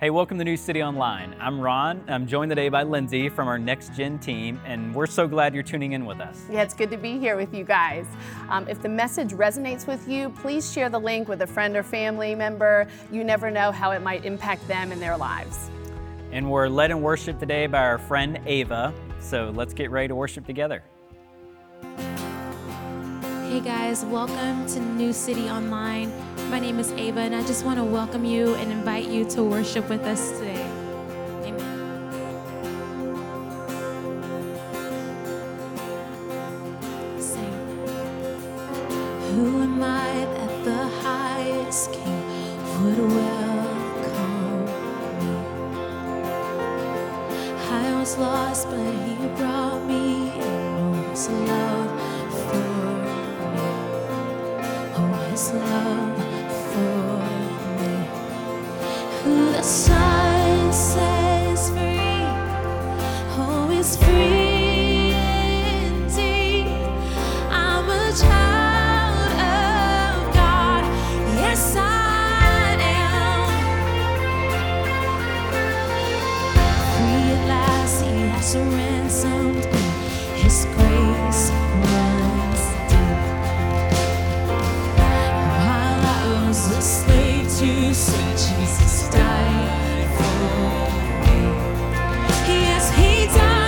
Hey, welcome to New City Online. I'm Ron, and I'm joined today by Lindsay from our NextGen team, and we're so glad you're tuning in with us. Yeah, it's good to be here with you guys. If the message resonates with you, please share the link with a friend or family member. You never know how it might impact them in their lives. And we're led in worship today by our friend Ava, so let's get ready to worship together. Hey guys, welcome to New City Online. My name is Ava, and I just want to welcome you and invite you to worship with us today. Amen. Sing. Who am I that the highest King would welcome me? I was lost, but He brought me in. His love for me. Oh, His love. Who the sun sets free, oh, is free indeed. I'm a child of God, yes I am. Free at last, He has ransomed me. His grace runs deep. While I was a slave to sin, Jesus died for me. Yes, He died.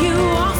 You are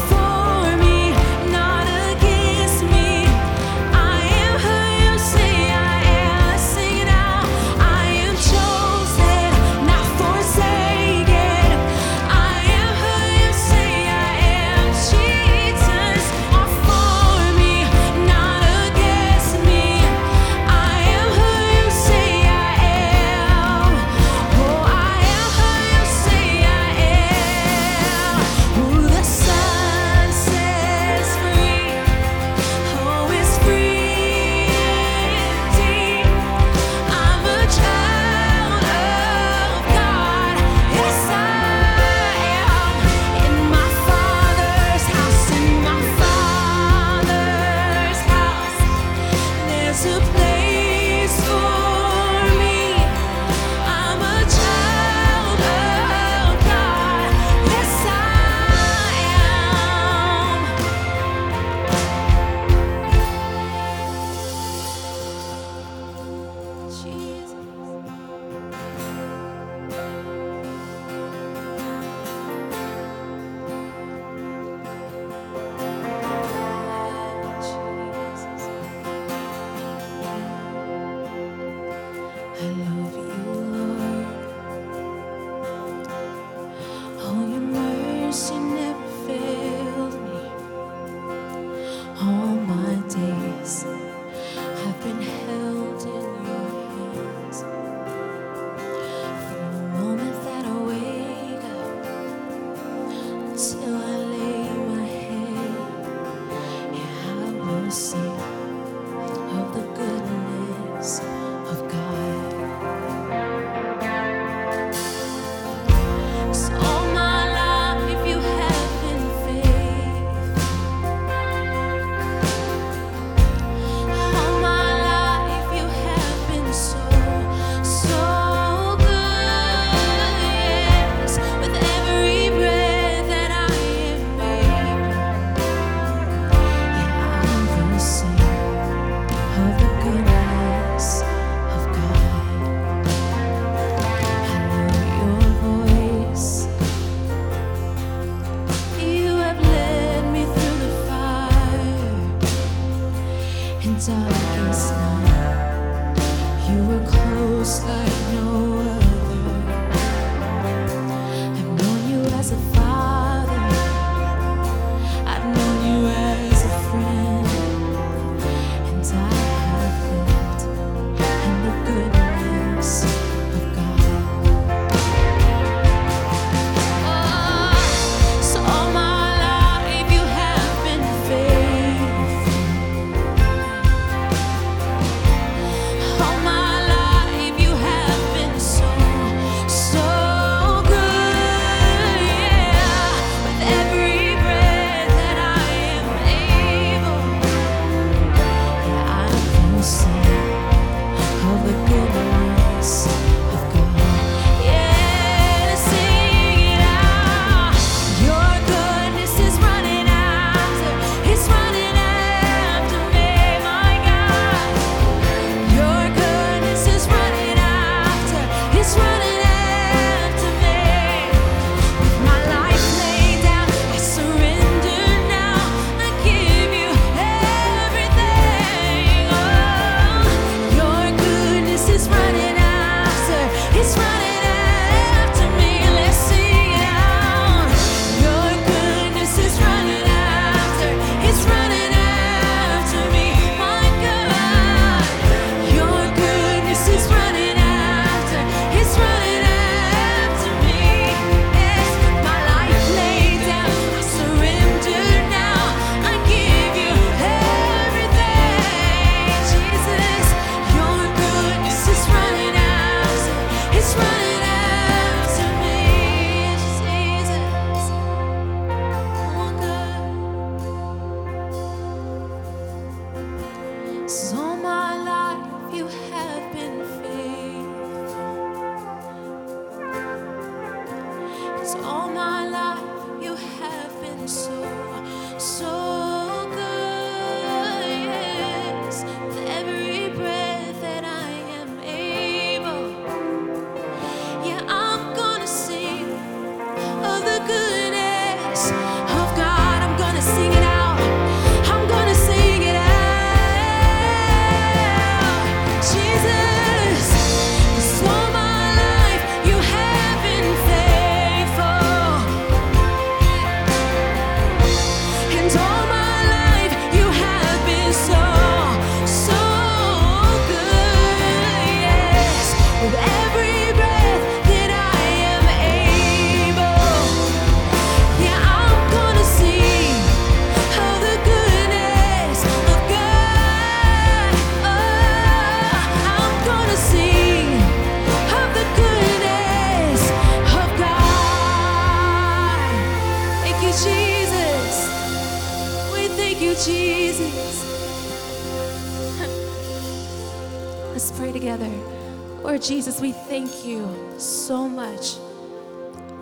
Jesus, we thank you so much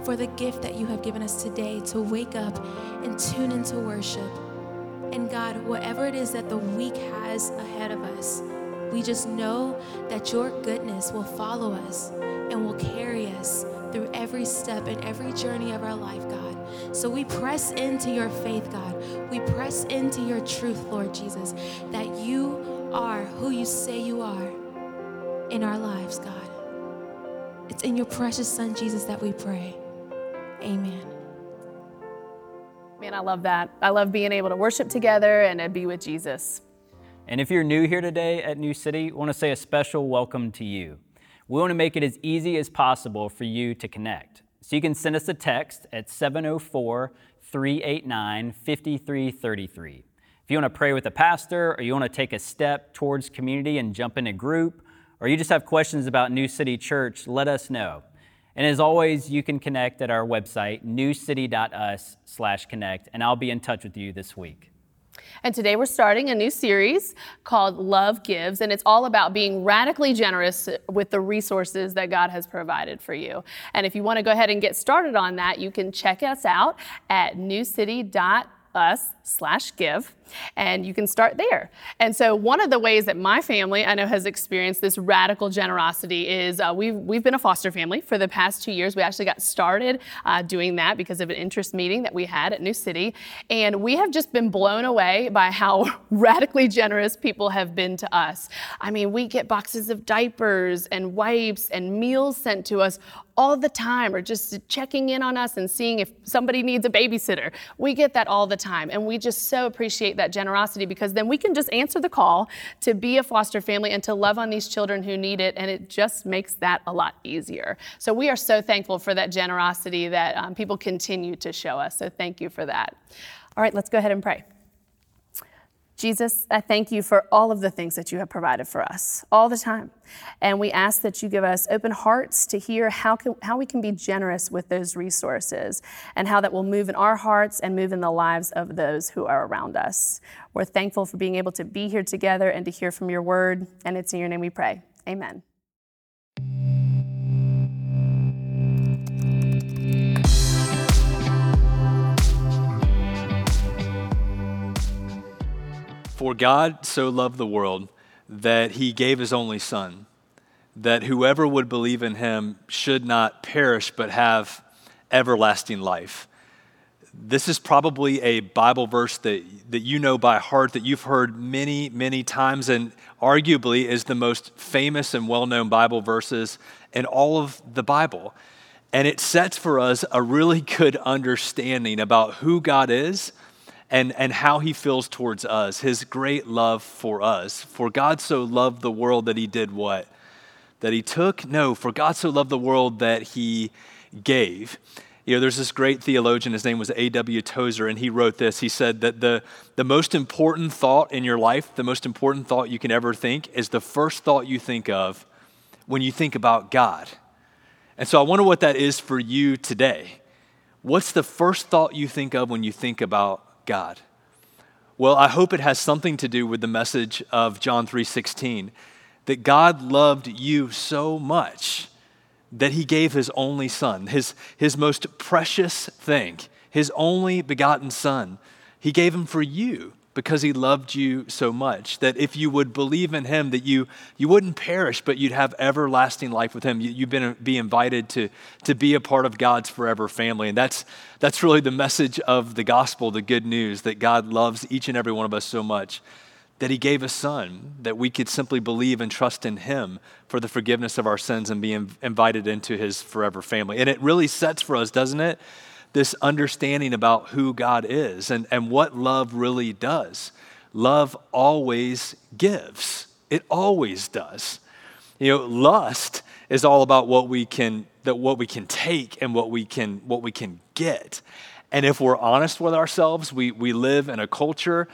for the gift that you have given us today to wake up and tune into worship. And God, whatever it is that the week has ahead of us, we just know that your goodness will follow us and will carry us through every step and every journey of our life, God. So we press into your faith, God. We press into your truth, Lord Jesus, that you are who you say you are in our lives, God. It's in your precious son, Jesus, that we pray. Amen. Man, I love that. I love being able to worship together and to be with Jesus. And if you're new here today at New City, I want to say a special welcome to you. We want to make it as easy as possible for you to connect. So you can send us a text at 704-389-5333. If you want to pray with a pastor, or you want to take a step towards community and jump in a group, or you just have questions about New City Church, let us know. And as always, you can connect at our website, newcity.us/connect, and I'll be in touch with you this week. And today we're starting a new series called Love Gives, and it's all about being radically generous with the resources that God has provided for you. And if you want to go ahead and get started on that, you can check us out at newcity.us/give, and you can start there. And so one of the ways that my family I know has experienced this radical generosity is we've been a foster family for the past 2 years. We actually got started doing that because of an interest meeting that we had at New City, and we have just been blown away by how radically generous people have been to us. I mean, we get boxes of diapers and wipes and meals sent to us all the time, or just checking in on us and seeing if somebody needs a babysitter. We get that all the time, and we just so appreciate that generosity, because then we can just answer the call to be a foster family and to love on these children who need it, and it just makes that a lot easier. So we are so thankful for that generosity that people continue to show us. So thank you for that. All right, let's go ahead and pray. Jesus, I thank you for all of the things that you have provided for us all the time. And we ask that you give us open hearts to hear how we can be generous with those resources, and how that will move in our hearts and move in the lives of those who are around us. We're thankful for being able to be here together and to hear from your word. And it's in your name we pray. Amen. For God so loved the world that he gave his only son, that whoever would believe in him should not perish but have everlasting life. This is probably a Bible verse that you know by heart, that you've heard many, many times, and arguably is the most famous and well-known Bible verses in all of the Bible. And it sets for us a really good understanding about who God is and how he feels towards us, his great love for us. For God so loved the world that he did what? That he took? No, for God so loved the world that he gave. You know, there's this great theologian, his name was A.W. Tozer, and he wrote this. He said that the most important thought in your life, the most important thought you can ever think, is the first thought you think of when you think about God. And so I wonder what that is for you today. What's the first thought you think of when you think about God? Well, I hope it has something to do with the message of John 3:16, that God loved you so much that he gave his only son, his most precious thing, his only begotten son. He gave him for you because he loved you so much that if you would believe in him, that you wouldn't perish, but you'd have everlasting life with him. You'd be invited to be a part of God's forever family. And that's really the message of the gospel, the good news, that God loves each and every one of us so much that he gave a son, that we could simply believe and trust in him for the forgiveness of our sins and be invited into his forever family. And it really sets for us, doesn't it, this understanding about who God is and what love really does. Love always gives. It always does. You know, lust is all about what we can take and what we can get. And if we're honest with ourselves, we live in a culture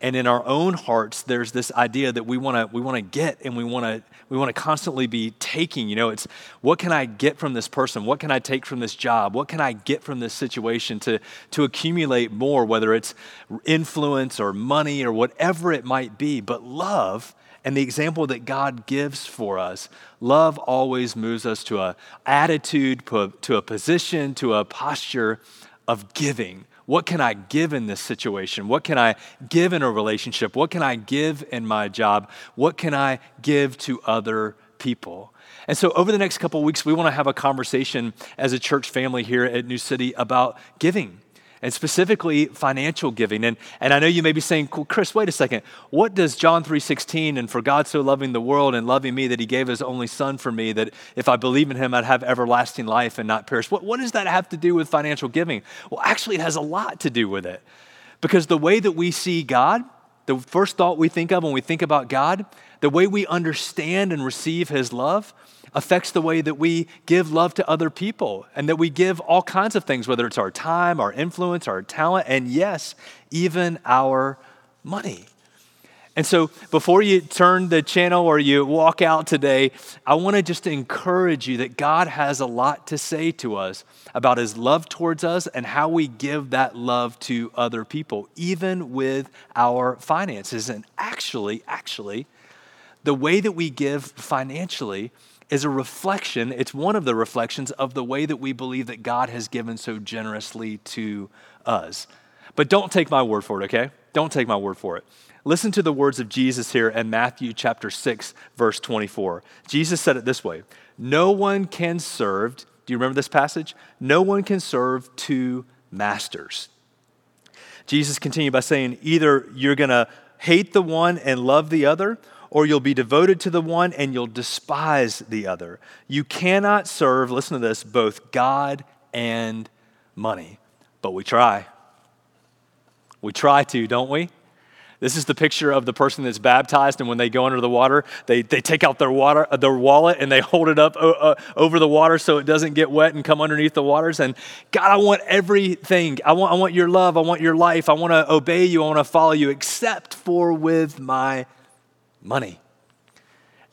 and in our own hearts, there's this idea that we want to get and we want to constantly be taking. You know, it's what can I get from this person? What can I take from this job? What can I get from this situation to accumulate more, whether it's influence or money or whatever it might be. But love and the example that God gives for us, love always moves us to an attitude, to a position, to a posture of giving. What can I give in this situation? What can I give in a relationship? What can I give in my job? What can I give to other people? And so over the next couple of weeks, we want to have a conversation as a church family here at New City about giving, and specifically financial giving. And I know you may be saying, well, Chris, wait a second. What does John 3:16 and for God so loving the world and loving me that he gave his only son for me, that if I believe in him, I'd have everlasting life and not perish. What does that have to do with financial giving? Well, actually, it has a lot to do with it, because the way that we see God, the first thought we think of when we think about God, the way we understand and receive his love affects the way that we give love to other people and that we give all kinds of things, whether it's our time, our influence, our talent, and yes, even our money. And so before you turn the channel or you walk out today, I want to just encourage you that God has a lot to say to us about his love towards us and how we give that love to other people, even with our finances. And actually, the way that we give financially is a reflection, it's one of the reflections of the way that we believe that God has given so generously to us. But don't take my word for it, okay? Don't take my word for it. Listen to the words of Jesus here in Matthew chapter 6, verse 24. Jesus said it this way, no one can serve, do you remember this passage? No one can serve two masters. Jesus continued by saying, either you're gonna hate the one and love the other, or you'll be devoted to the one and you'll despise the other. You cannot serve, listen to this, both God and money. But we try. We try to, don't we? This is the picture of the person that's baptized, and when they go under the water, they take out their wallet and they hold it up over the water so it doesn't get wet and come underneath the waters. And God, I want everything. I want your love. I want your life. I want to obey you. I want to follow you, except for with my money.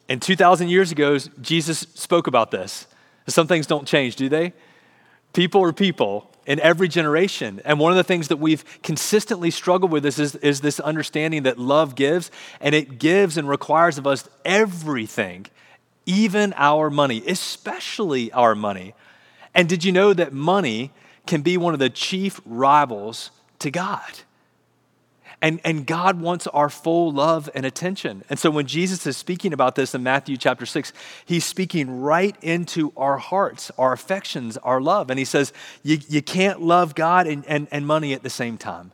And 2,000 years ago, Jesus spoke about this. Some things don't change, do they? People are people in every generation. And one of the things that we've consistently struggled with is this understanding that love gives, and it gives and requires of us everything, even our money, especially our money. And did you know that money can be one of the chief rivals to God? And God wants our full love and attention. And so when Jesus is speaking about this in Matthew chapter 6, he's speaking right into our hearts, our affections, our love. And he says, you can't love God and money at the same time.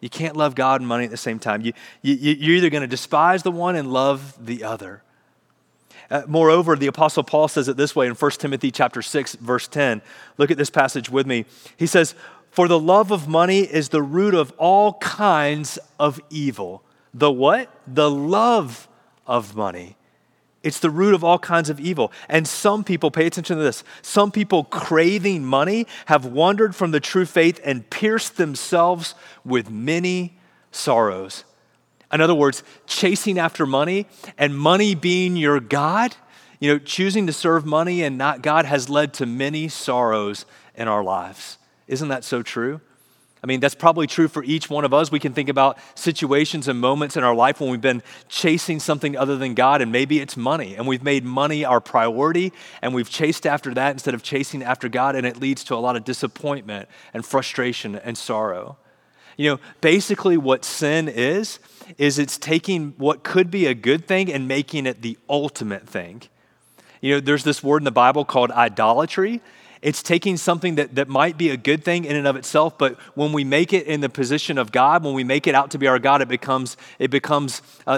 You can't love God and money at the same time. You're either going to despise the one and love the other. Moreover, the Apostle Paul says it this way in 1 Timothy chapter 6, verse 10. Look at this passage with me. He says, for the love of money is the root of all kinds of evil. The what? The love of money. It's the root of all kinds of evil. And some people, pay attention to this, some people craving money have wandered from the true faith and pierced themselves with many sorrows. In other words, chasing after money and money being your God You know, choosing to serve money and not God has led to many sorrows in our lives. Isn't that so true? I mean, that's probably true for each one of us. We can think about situations and moments in our life when we've been chasing something other than God, and maybe it's money, and we've made money our priority, and we've chased after that instead of chasing after God, and it leads to a lot of disappointment and frustration and sorrow. You know, basically what sin is it's taking what could be a good thing and making it the ultimate thing. You know, there's this word in the Bible called idolatry. It's taking something that might be a good thing in and of itself, but when we make it in the position of God, when we make it out to be our God, it becomes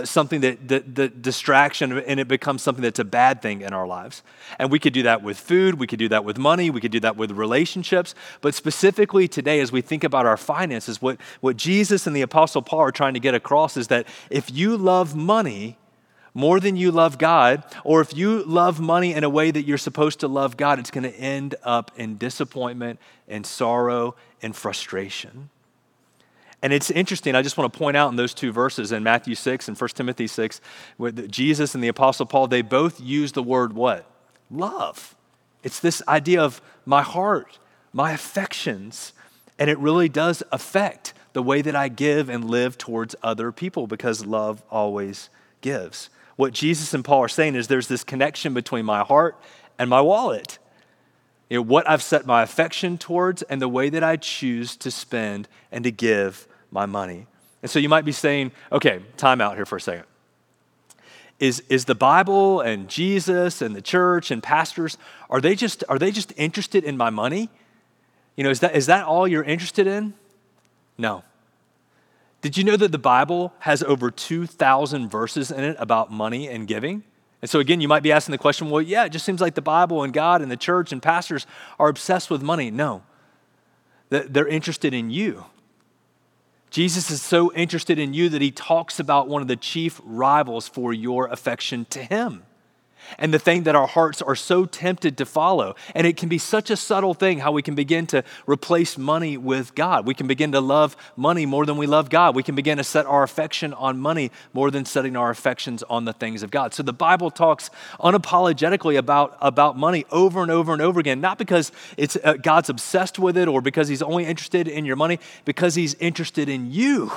something that the distraction, and it becomes something that's a bad thing in our lives. And we could do that with food, we could do that with money, we could do that with relationships, but specifically today as we think about our finances, what Jesus and the Apostle Paul are trying to get across is that if you love money more than you love God, or if you love money in a way that you're supposed to love God, it's going to end up in disappointment and sorrow and frustration. And it's interesting, I just want to point out in those two verses in Matthew 6 and 1 Timothy 6, where Jesus and the Apostle Paul, they both use the word what? Love. It's this idea of my heart, my affections, and it really does affect the way that I give and live towards other people because love always gives. What Jesus and Paul are saying is there's this connection between my heart and my wallet. You know, what I've set my affection towards and the way that I choose to spend and to give my money. And so you might be saying, okay, time out here for a second. Is the Bible and Jesus and the church and pastors, are they just interested in my money? You know, is that all you're interested in? No. Did you know that the Bible has over 2,000 verses in it about money and giving? And so again, you might be asking the question, well, yeah, it just seems like the Bible and God and the church and pastors are obsessed with money. No, they're interested in you. Jesus is so interested in you that he talks about one of the chief rivals for your affection to him. And the thing that our hearts are so tempted to follow. And it can be such a subtle thing how we can begin to replace money with God. We can begin to love money more than we love God. We can begin to set our affection on money more than setting our affections on the things of God. So the Bible talks unapologetically about money over and over and over again, not because it's God's obsessed with it or because he's only interested in your money, because he's interested in you.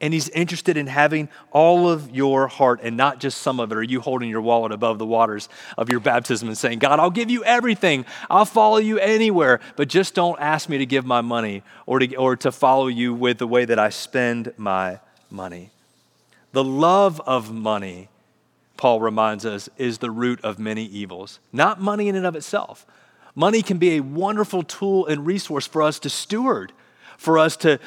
And he's interested in having all of your heart and not just some of it. Are you holding your wallet above the waters of your baptism and saying, God, I'll give you everything. I'll follow you anywhere, but just don't ask me to give my money or to follow you with the way that I spend my money. The love of money, Paul reminds us, is the root of many evils. Not money in and of itself. Money can be a wonderful tool and resource for us to steward, for us to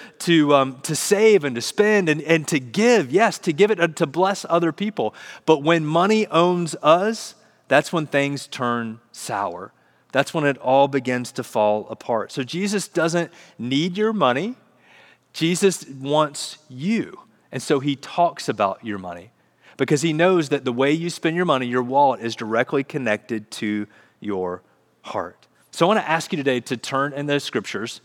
save and to spend and to give, yes, to give it, to bless other people. But when money owns us, that's when things turn sour. That's when it all begins to fall apart. So Jesus doesn't need your money. Jesus wants you. And so he talks about your money because he knows that the way you spend your money, your wallet, is directly connected to your heart. So I want to ask you today to turn in the scriptures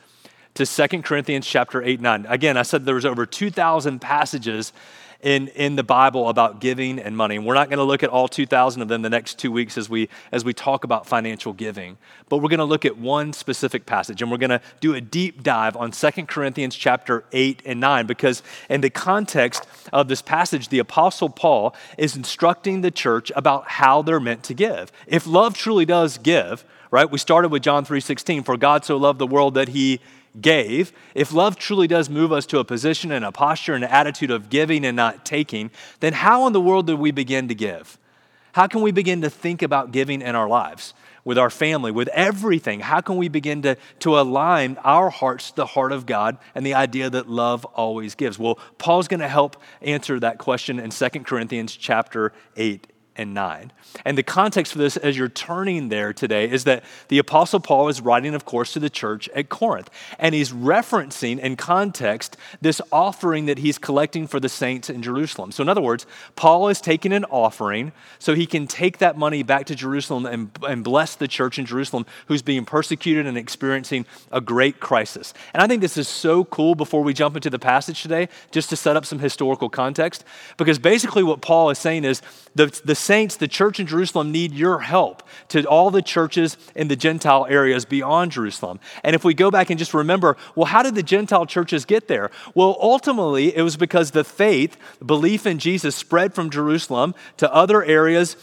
to 2 Corinthians chapter 8 and 9. Again, I said there was over 2,000 passages in the Bible about giving and money. And we're not going to look at all 2,000 of them the next 2 weeks as we talk about financial giving. But we're going to look at one specific passage, and we're going to do a deep dive on 2 Corinthians chapter 8 and 9, because in the context of this passage, the Apostle Paul is instructing the church about how they're meant to give. If love truly does give, right? We started with John 3:16, for God so loved the world that he gave. If love truly does move us to a position and a posture and an attitude of giving and not taking, then how in the world do we begin to give? How can we begin to think about giving in our lives, with our family, with everything? How can we begin to align our hearts to the heart of God and the idea that love always gives? Well, Paul's going to help answer that question in 2 Corinthians chapter 8 and 9. And the context for this, as you're turning there today, is that the Apostle Paul is writing, of course, to the church at Corinth. And he's referencing in context this offering that he's collecting for the saints in Jerusalem. So in other words, Paul is taking an offering so he can take that money back to Jerusalem and bless the church in Jerusalem who's being persecuted and experiencing a great crisis. And I think this is so cool before we jump into the passage today, just to set up some historical context, because basically what Paul is saying is the saints, the church in Jerusalem, need your help to all the churches in the Gentile areas beyond Jerusalem. And if we go back and just remember, well, how did the Gentile churches get there? Well, ultimately, it was because the faith, belief in Jesus spread from Jerusalem to other areas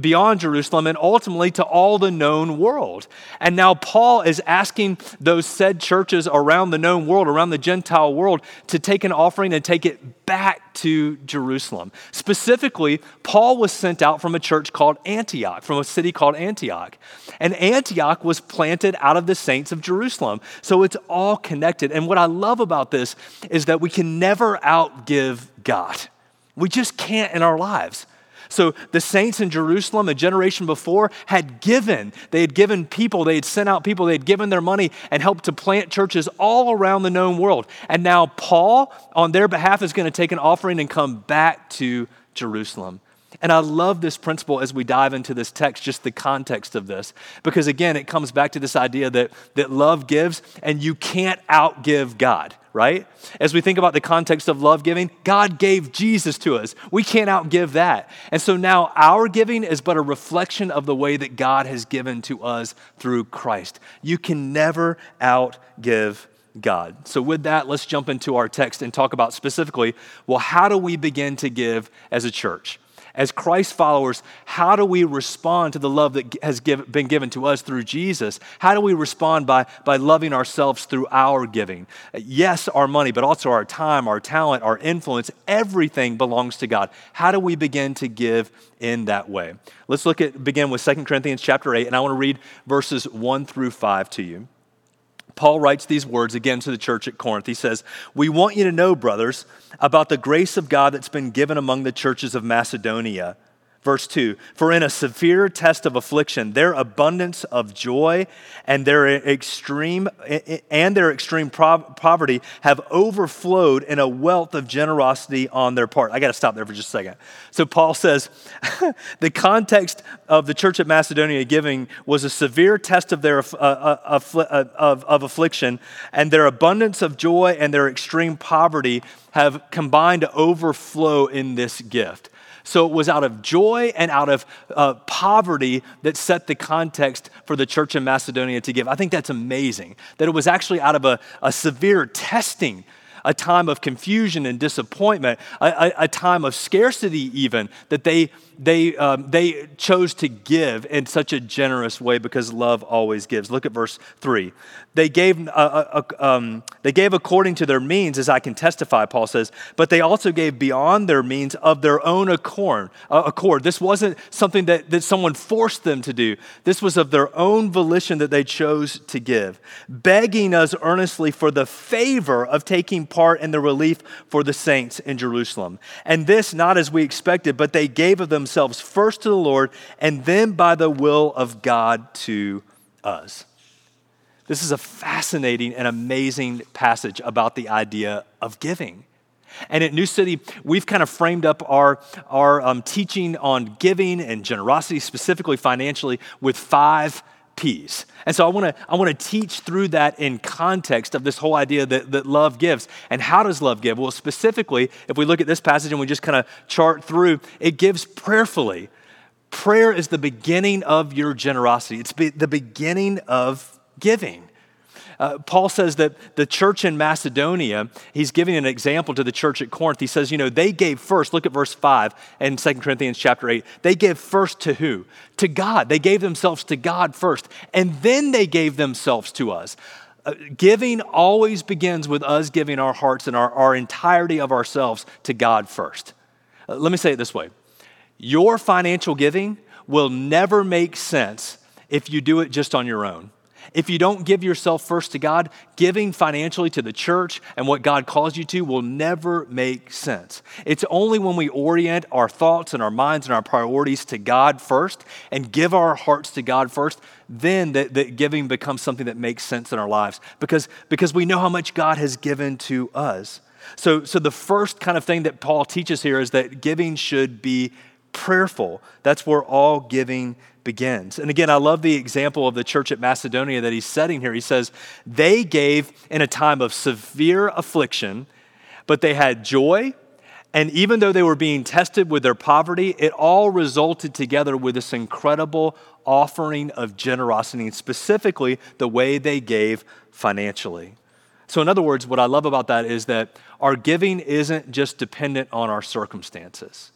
beyond Jerusalem and ultimately to all the known world. And now Paul is asking those said churches around the known world, around the Gentile world, to take an offering and take it back to Jerusalem. Specifically, Paul was sent out from a church called Antioch, from a city called Antioch. And Antioch was planted out of the saints of Jerusalem. So it's all connected. And what I love about this is that we can never outgive God. We just can't in our lives. So the saints in Jerusalem, a generation before, had given. They had given people. They had sent out people. They had given their money and helped to plant churches all around the known world. And now Paul, on their behalf, is going to take an offering and come back to Jerusalem. And I love this principle as we dive into this text, just the context of this. Because again, it comes back to this idea that love gives and you can't outgive God, right? As we think about the context of love giving, God gave Jesus to us. We can't outgive that. And so now our giving is but a reflection of the way that God has given to us through Christ. You can never outgive God. So with that, let's jump into our text and talk about specifically, well, how do we begin to give as a church? As Christ followers, how do we respond to the love that has been given to us through Jesus? How do we respond by loving ourselves through our giving? Yes, our money, but also our time, our talent, our influence, everything belongs to God. How do we begin to give in that way? Let's begin with 2 Corinthians chapter 8, and I want to read verses 1 through 5 to you. Paul writes these words again to the church at Corinth. He says, "We want you to know, brothers, about the grace of God that's been given among the churches of Macedonia." Verse 2, "For in a severe test of affliction, their abundance of joy and their extreme poverty have overflowed in a wealth of generosity on their part." I got to stop there for just a second. So Paul says, the context of the church at Macedonia giving was a severe test of their affliction, and their abundance of joy and their extreme poverty have combined to overflow in this gift. So it was out of joy and out of poverty that set the context for the church in Macedonia to give. I think that's amazing, that it was actually out of a severe testing, a time of confusion and disappointment, a time of scarcity even, that they chose to give in such a generous way because love always gives. Look at verse 3. They gave according to their means, as I can testify, Paul says, but they also gave beyond their means of their own accord. This wasn't something that someone forced them to do. This was of their own volition that they chose to give, begging us earnestly for the favor of taking part in the relief for the saints in Jerusalem. And this not as we expected, but they gave of themselves first to the Lord and then by the will of God to us. This is a fascinating and amazing passage about the idea of giving. And at New City, we've kind of framed up our teaching on giving and generosity, specifically financially, with 5 Peace. And so I want to teach through that in context of this whole idea that love gives. And how does love give? Well, specifically, if we look at this passage and we just kind of chart through, it gives prayerfully. Prayer is the beginning of your generosity. It's the beginning of giving. Paul says that the church in Macedonia, he's giving an example to the church at Corinth. He says, they gave first. Look at verse 5 in 2 Corinthians chapter 8. They gave first to who? To God. They gave themselves to God first, and then they gave themselves to us. Giving always begins with us giving our hearts and our entirety of ourselves to God first. Let me say it this way. Your financial giving will never make sense if you do it just on your own. If you don't give yourself first to God, giving financially to the church and what God calls you to will never make sense. It's only when we orient our thoughts and our minds and our priorities to God first and give our hearts to God first, then that giving becomes something that makes sense in our lives because we know how much God has given to us. So the first kind of thing that Paul teaches here is that giving should be prayerful. That's where all giving begins. And again, I love the example of the church at Macedonia that he's setting here. He says, they gave in a time of severe affliction, but they had joy And even though they were being tested with their poverty, it all resulted together with this incredible offering of generosity, and specifically the way they gave financially. So in other words, what I love about that is that our giving isn't just dependent on our circumstances.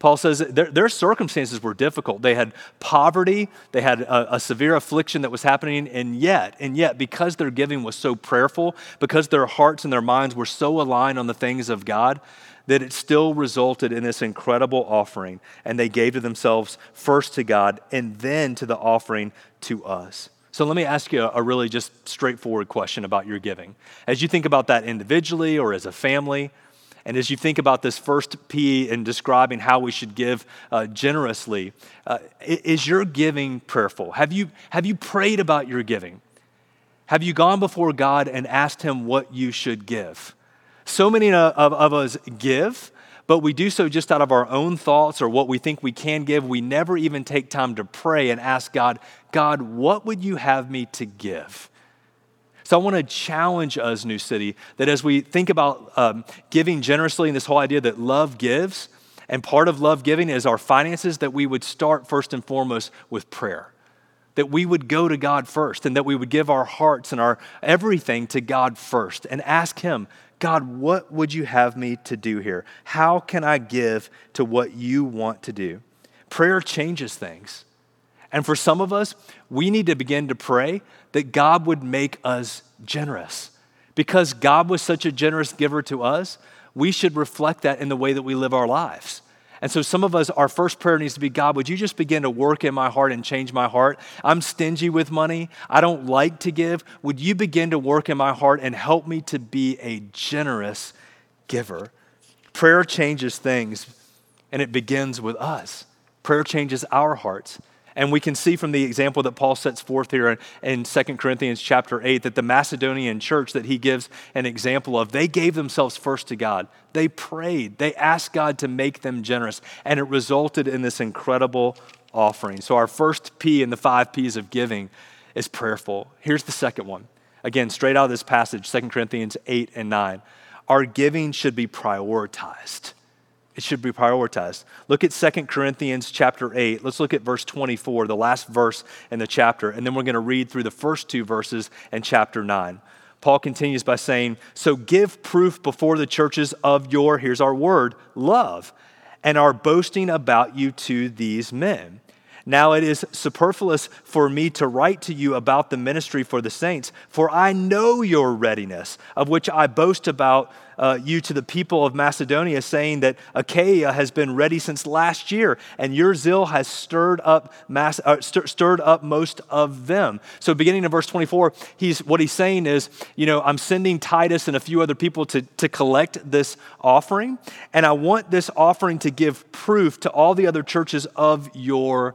Paul says their circumstances were difficult. They had poverty, they had a severe affliction that was happening, and yet, because their giving was so prayerful, because their hearts and their minds were so aligned on the things of God, that it still resulted in this incredible offering. And they gave to themselves first to God and then to the offering to us. So let me ask you a really just straightforward question about your giving. As you think about that individually or as a family, and as you think about this first P in describing how we should give generously, is your giving prayerful? Have you prayed about your giving? Have you gone before God and asked him what you should give? So many of us give, but we do so just out of our own thoughts or what we think we can give. We never even take time to pray and ask God, what would you have me to give? So I want to challenge us, New City, that as we think about giving generously and this whole idea that love gives, and part of love giving is our finances, that we would start first and foremost with prayer, that we would go to God first, and that we would give our hearts and our everything to God first and ask him, God, what would you have me to do here? How can I give to what you want to do? Prayer changes things. And for some of us, we need to begin to pray that God would make us generous. Because God was such a generous giver to us, we should reflect that in the way that we live our lives. And so some of us, our first prayer needs to be, God, would you just begin to work in my heart and change my heart? I'm stingy with money. I don't like to give. Would you begin to work in my heart and help me to be a generous giver? Prayer changes things, and it begins with us. Prayer changes our hearts. And we can see from the example that Paul sets forth here in 2 Corinthians chapter 8 that the Macedonian church that he gives an example of, they gave themselves first to God. They prayed. They asked God to make them generous. And it resulted in this incredible offering. So our first P in the 5 Ps of giving is prayerful. Here's the second one. Again, straight out of this passage, 2 Corinthians 8 and 9. Our giving should be prioritized. It should be prioritized. Look at 2 Corinthians chapter 8. Let's look at verse 24, the last verse in the chapter, and then we're going to read through the first two verses in chapter 9. Paul continues by saying, so give proof before the churches of your, here's our word, love, and our boasting about you to these men. Now it is superfluous for me to write to you about the ministry for the saints, for I know your readiness, of which I boast about you to the people of Macedonia, saying that Achaia has been ready since last year, and your zeal has stirred up most of them. So beginning in verse 24, what he's saying is, I'm sending Titus and a few other people to collect this offering, and I want this offering to give proof to all the other churches of your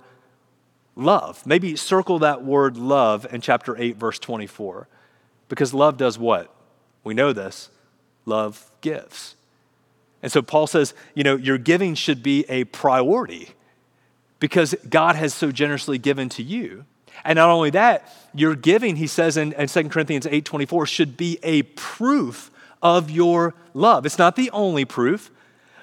love. Maybe circle that word love in chapter 8, verse 24, because love does what? We know this. Love gives. And so Paul says, your giving should be a priority because God has so generously given to you. And not only that, your giving, he says in 2 Corinthians 8:24, should be a proof of your love. It's not the only proof,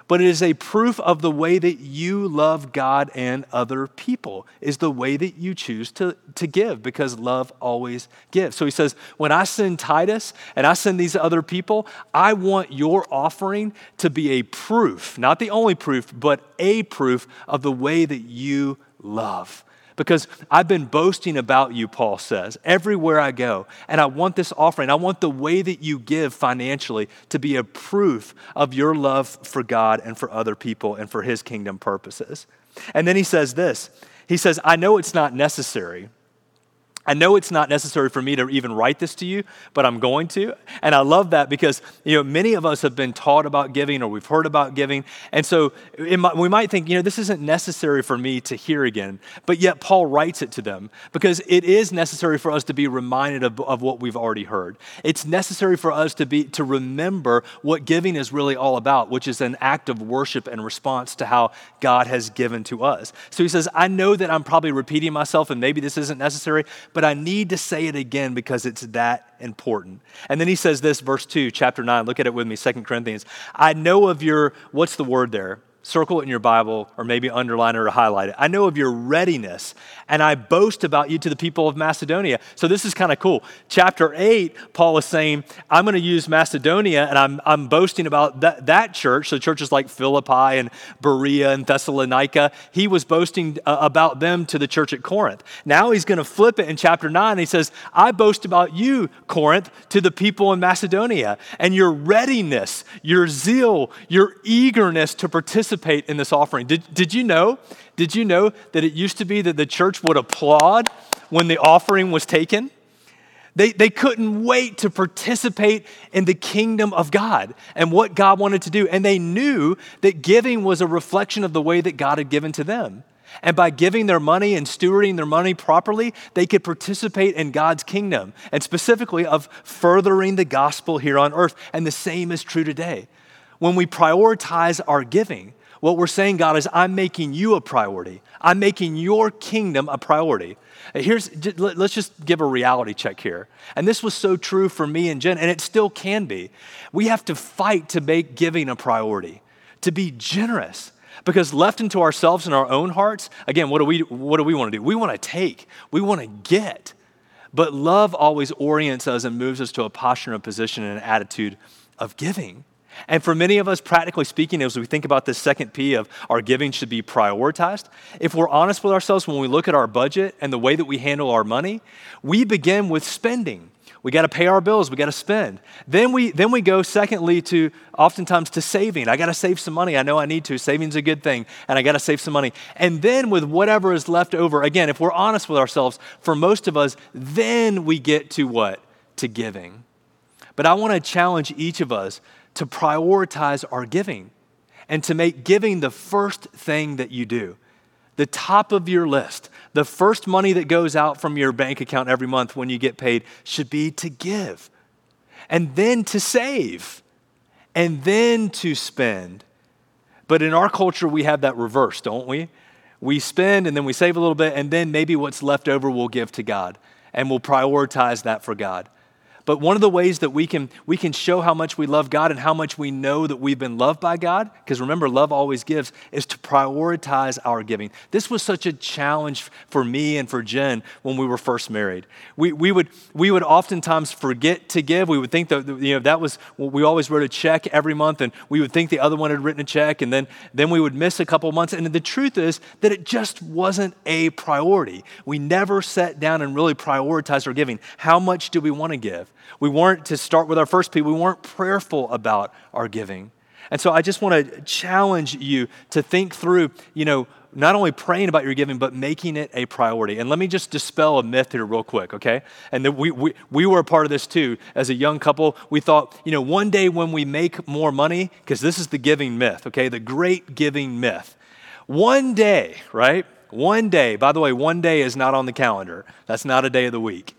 but it is a proof of the way that you love God and other people, is the way that you choose to give, because love always gives. So he says, when I send Titus and I send these other people, I want your offering to be a proof, not the only proof, but a proof of the way that you love. Because I've been boasting about you, Paul says, everywhere I go. And I want this offering. I want the way that you give financially to be a proof of your love for God and for other people and for his kingdom purposes. And then he says this. He says, I know it's not necessary. I know it's not necessary for me to even write this to you, but I'm going to. And I love that because, many of us have been taught about giving or we've heard about giving. And so we might think, this isn't necessary for me to hear again. But yet Paul writes it to them because it is necessary for us to be reminded of what we've already heard. It's necessary for us to remember what giving is really all about, which is an act of worship and response to how God has given to us. So he says, I know that I'm probably repeating myself and maybe this isn't necessary, but I need to say it again because it's that important. And then he says this, verse 2, chapter 9, look at it with me, 2 Corinthians. I know of your, what's the word there? Circle it in your Bible or maybe underline it or highlight it. I know of your readiness and I boast about you to the people of Macedonia. So this is kind of cool. Chapter 8, Paul is saying, I'm going to use Macedonia and I'm boasting about that church. So churches like Philippi and Berea and Thessalonica, he was boasting about them to the church at Corinth. Now he's going to flip it in chapter 9. He says, I boast about you, Corinth, to the people in Macedonia and your readiness, your zeal, your eagerness to participate in this offering. Did you know that it used to be that the church would applaud when the offering was taken? They couldn't wait to participate in the kingdom of God and what God wanted to do. And they knew that giving was a reflection of the way that God had given to them. And by giving their money and stewarding their money properly, they could participate in God's kingdom and specifically of furthering the gospel here on earth. And the same is true today. When we prioritize our giving, what we're saying, God, is I'm making you a priority. I'm making your kingdom a priority. Let's just give a reality check here. And this was so true for me and Jen, and it still can be. We have to fight to make giving a priority, to be generous. Because left into ourselves and our own hearts, again, what do we want to do? We want to take. We want to get. But love always orients us and moves us to a posture, a position, and an attitude of giving. And for many of us, practically speaking, as we think about this second P of our giving should be prioritized, if we're honest with ourselves, when we look at our budget and the way that we handle our money, we begin with spending. We got to pay our bills. We got to spend. Then we go secondly to oftentimes to saving. I got to save some money. I know I need to. Saving's a good thing, and I got to save some money. And then with whatever is left over, again, if we're honest with ourselves, for most of us, then we get to what? To giving. But I want to challenge each of us to prioritize our giving and to make giving the first thing that you do, the top of your list. The first money that goes out from your bank account every month when you get paid should be to give, and then to save, and then to spend. But in our culture, we have that reversed, don't we? We spend and then we save a little bit, and then maybe what's left over we'll give to God, and we'll prioritize that for God. But one of the ways that we can show how much we love God and how much we know that we've been loved by God, because remember, love always gives, is to prioritize our giving. This was such a challenge for me and for Jen when we were first married. We would oftentimes forget to give. We would think that, you know, that was, we always wrote a check every month, and we would think the other one had written a check, and then we would miss a couple months. And the truth is that it just wasn't a priority. We never sat down and really prioritized our giving. How much do we want to give? We weren't, to start with our first P, we weren't prayerful about our giving. And so I just want to challenge you to think through, you know, not only praying about your giving, but making it a priority. And let me just dispel a myth here real quick, okay? And that we were a part of this too. As a young couple, we thought, you know, one day when we make more money, because this is the giving myth, okay? The great giving myth. One day, right? One day, by the way, one day is not on the calendar. That's not a day of the week.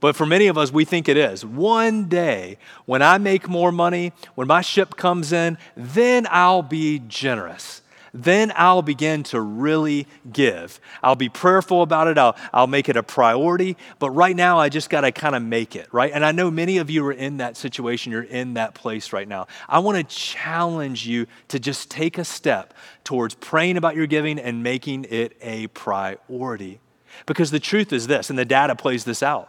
But for many of us, we think it is. One day, when I make more money, when my ship comes in, then I'll be generous. Then I'll begin to really give. I'll be prayerful about it. I'll make it a priority. But right now, I just got to kind of make it, right? And I know many of you are in that situation. You're in that place right now. I want to challenge you to just take a step towards praying about your giving and making it a priority. Because the truth is this, and the data plays this out,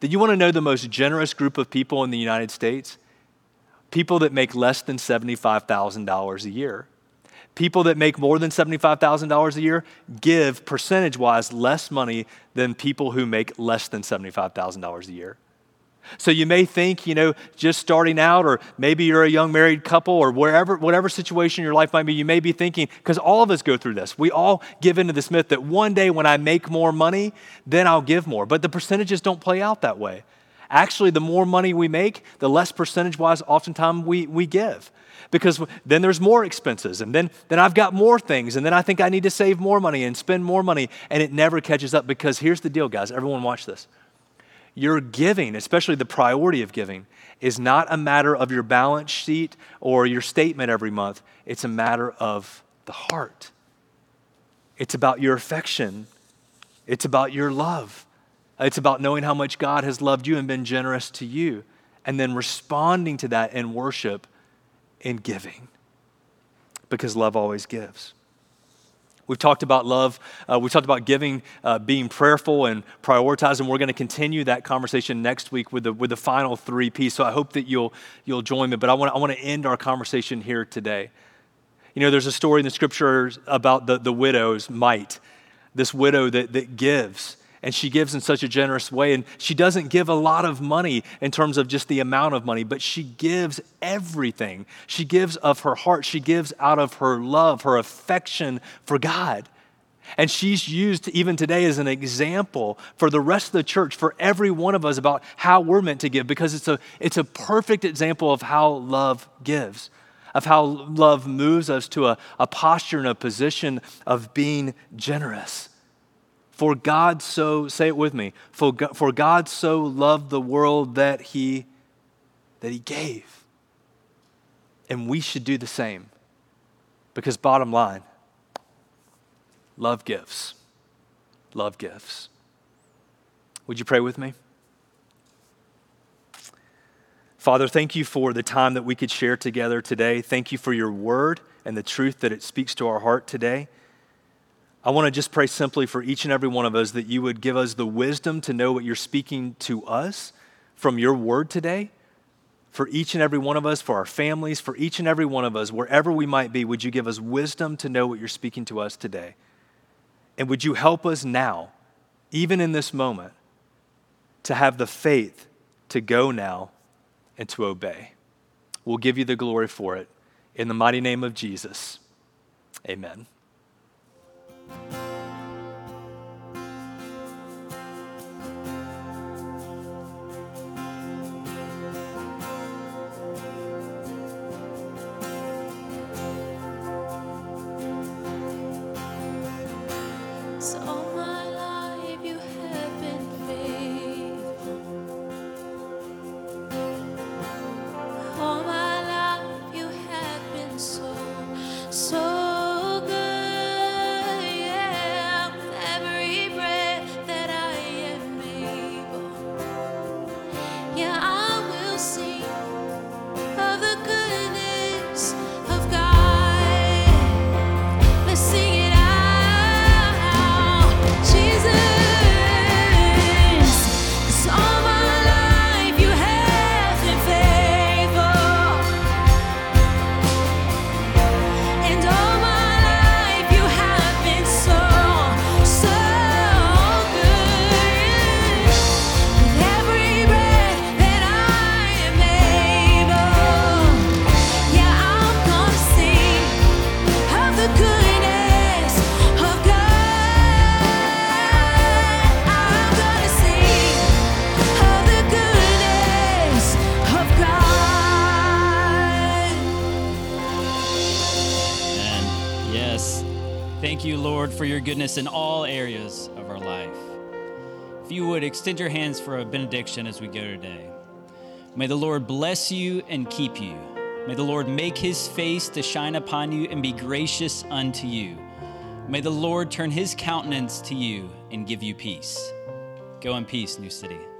that you want to know the most generous group of people in the United States? People that make less than $75,000 a year. People that make more than $75,000 a year give percentage-wise less money than people who make less than $75,000 a year. So you may think, you know, just starting out, or maybe you're a young married couple, or whatever situation your life might be, you may be thinking, because all of us go through this. We all give into this myth that one day when I make more money, then I'll give more. But the percentages don't play out that way. Actually, the more money we make, the less percentage-wise oftentimes we give. Because then there's more expenses, and then I've got more things, and then I think I need to save more money and spend more money, and it never catches up. Because here's the deal, guys. Everyone watch this. Your giving, especially the priority of giving, is not a matter of your balance sheet or your statement every month. It's a matter of the heart. It's about your affection. It's about your love. It's about knowing how much God has loved you and been generous to you, and then responding to that in worship and giving, because love always gives. We've talked about love. We've talked about giving, being prayerful and prioritizing. We're going to continue that conversation next week with the final three P's. So I hope that you'll join me. But I want to end our conversation here today. You know, there's a story in the scriptures about the widow's mite, this widow that gives. And she gives in such a generous way. And she doesn't give a lot of money in terms of just the amount of money, but she gives everything. She gives of her heart. She gives out of her love, her affection for God. And she's used even today as an example for the rest of the church, for every one of us, about how we're meant to give, because it's a perfect example of how love gives, of how love moves us to a posture and a position of being generous. For God so, say it with me, for God so loved the world that he gave. And we should do the same, because bottom line, love gives. Love gives. Would you pray with me? Father, thank you for the time that we could share together today. Thank you for your word and the truth that it speaks to our heart today. I want to just pray simply for each and every one of us that you would give us the wisdom to know what you're speaking to us from your word today. For each and every one of us, for our families, for each and every one of us, wherever we might be, would you give us wisdom to know what you're speaking to us today? And would you help us now, even in this moment, to have the faith to go now and to obey? We'll give you the glory for it. In the mighty name of Jesus, amen. So all my life you have been faithful. All my life you have been so for your goodness in all areas of our life. If you would extend your hands for a benediction as we go today. May the Lord bless you and keep you. May the Lord make his face to shine upon you and be gracious unto you. May the Lord turn his countenance to you and give you peace. Go in peace, New City.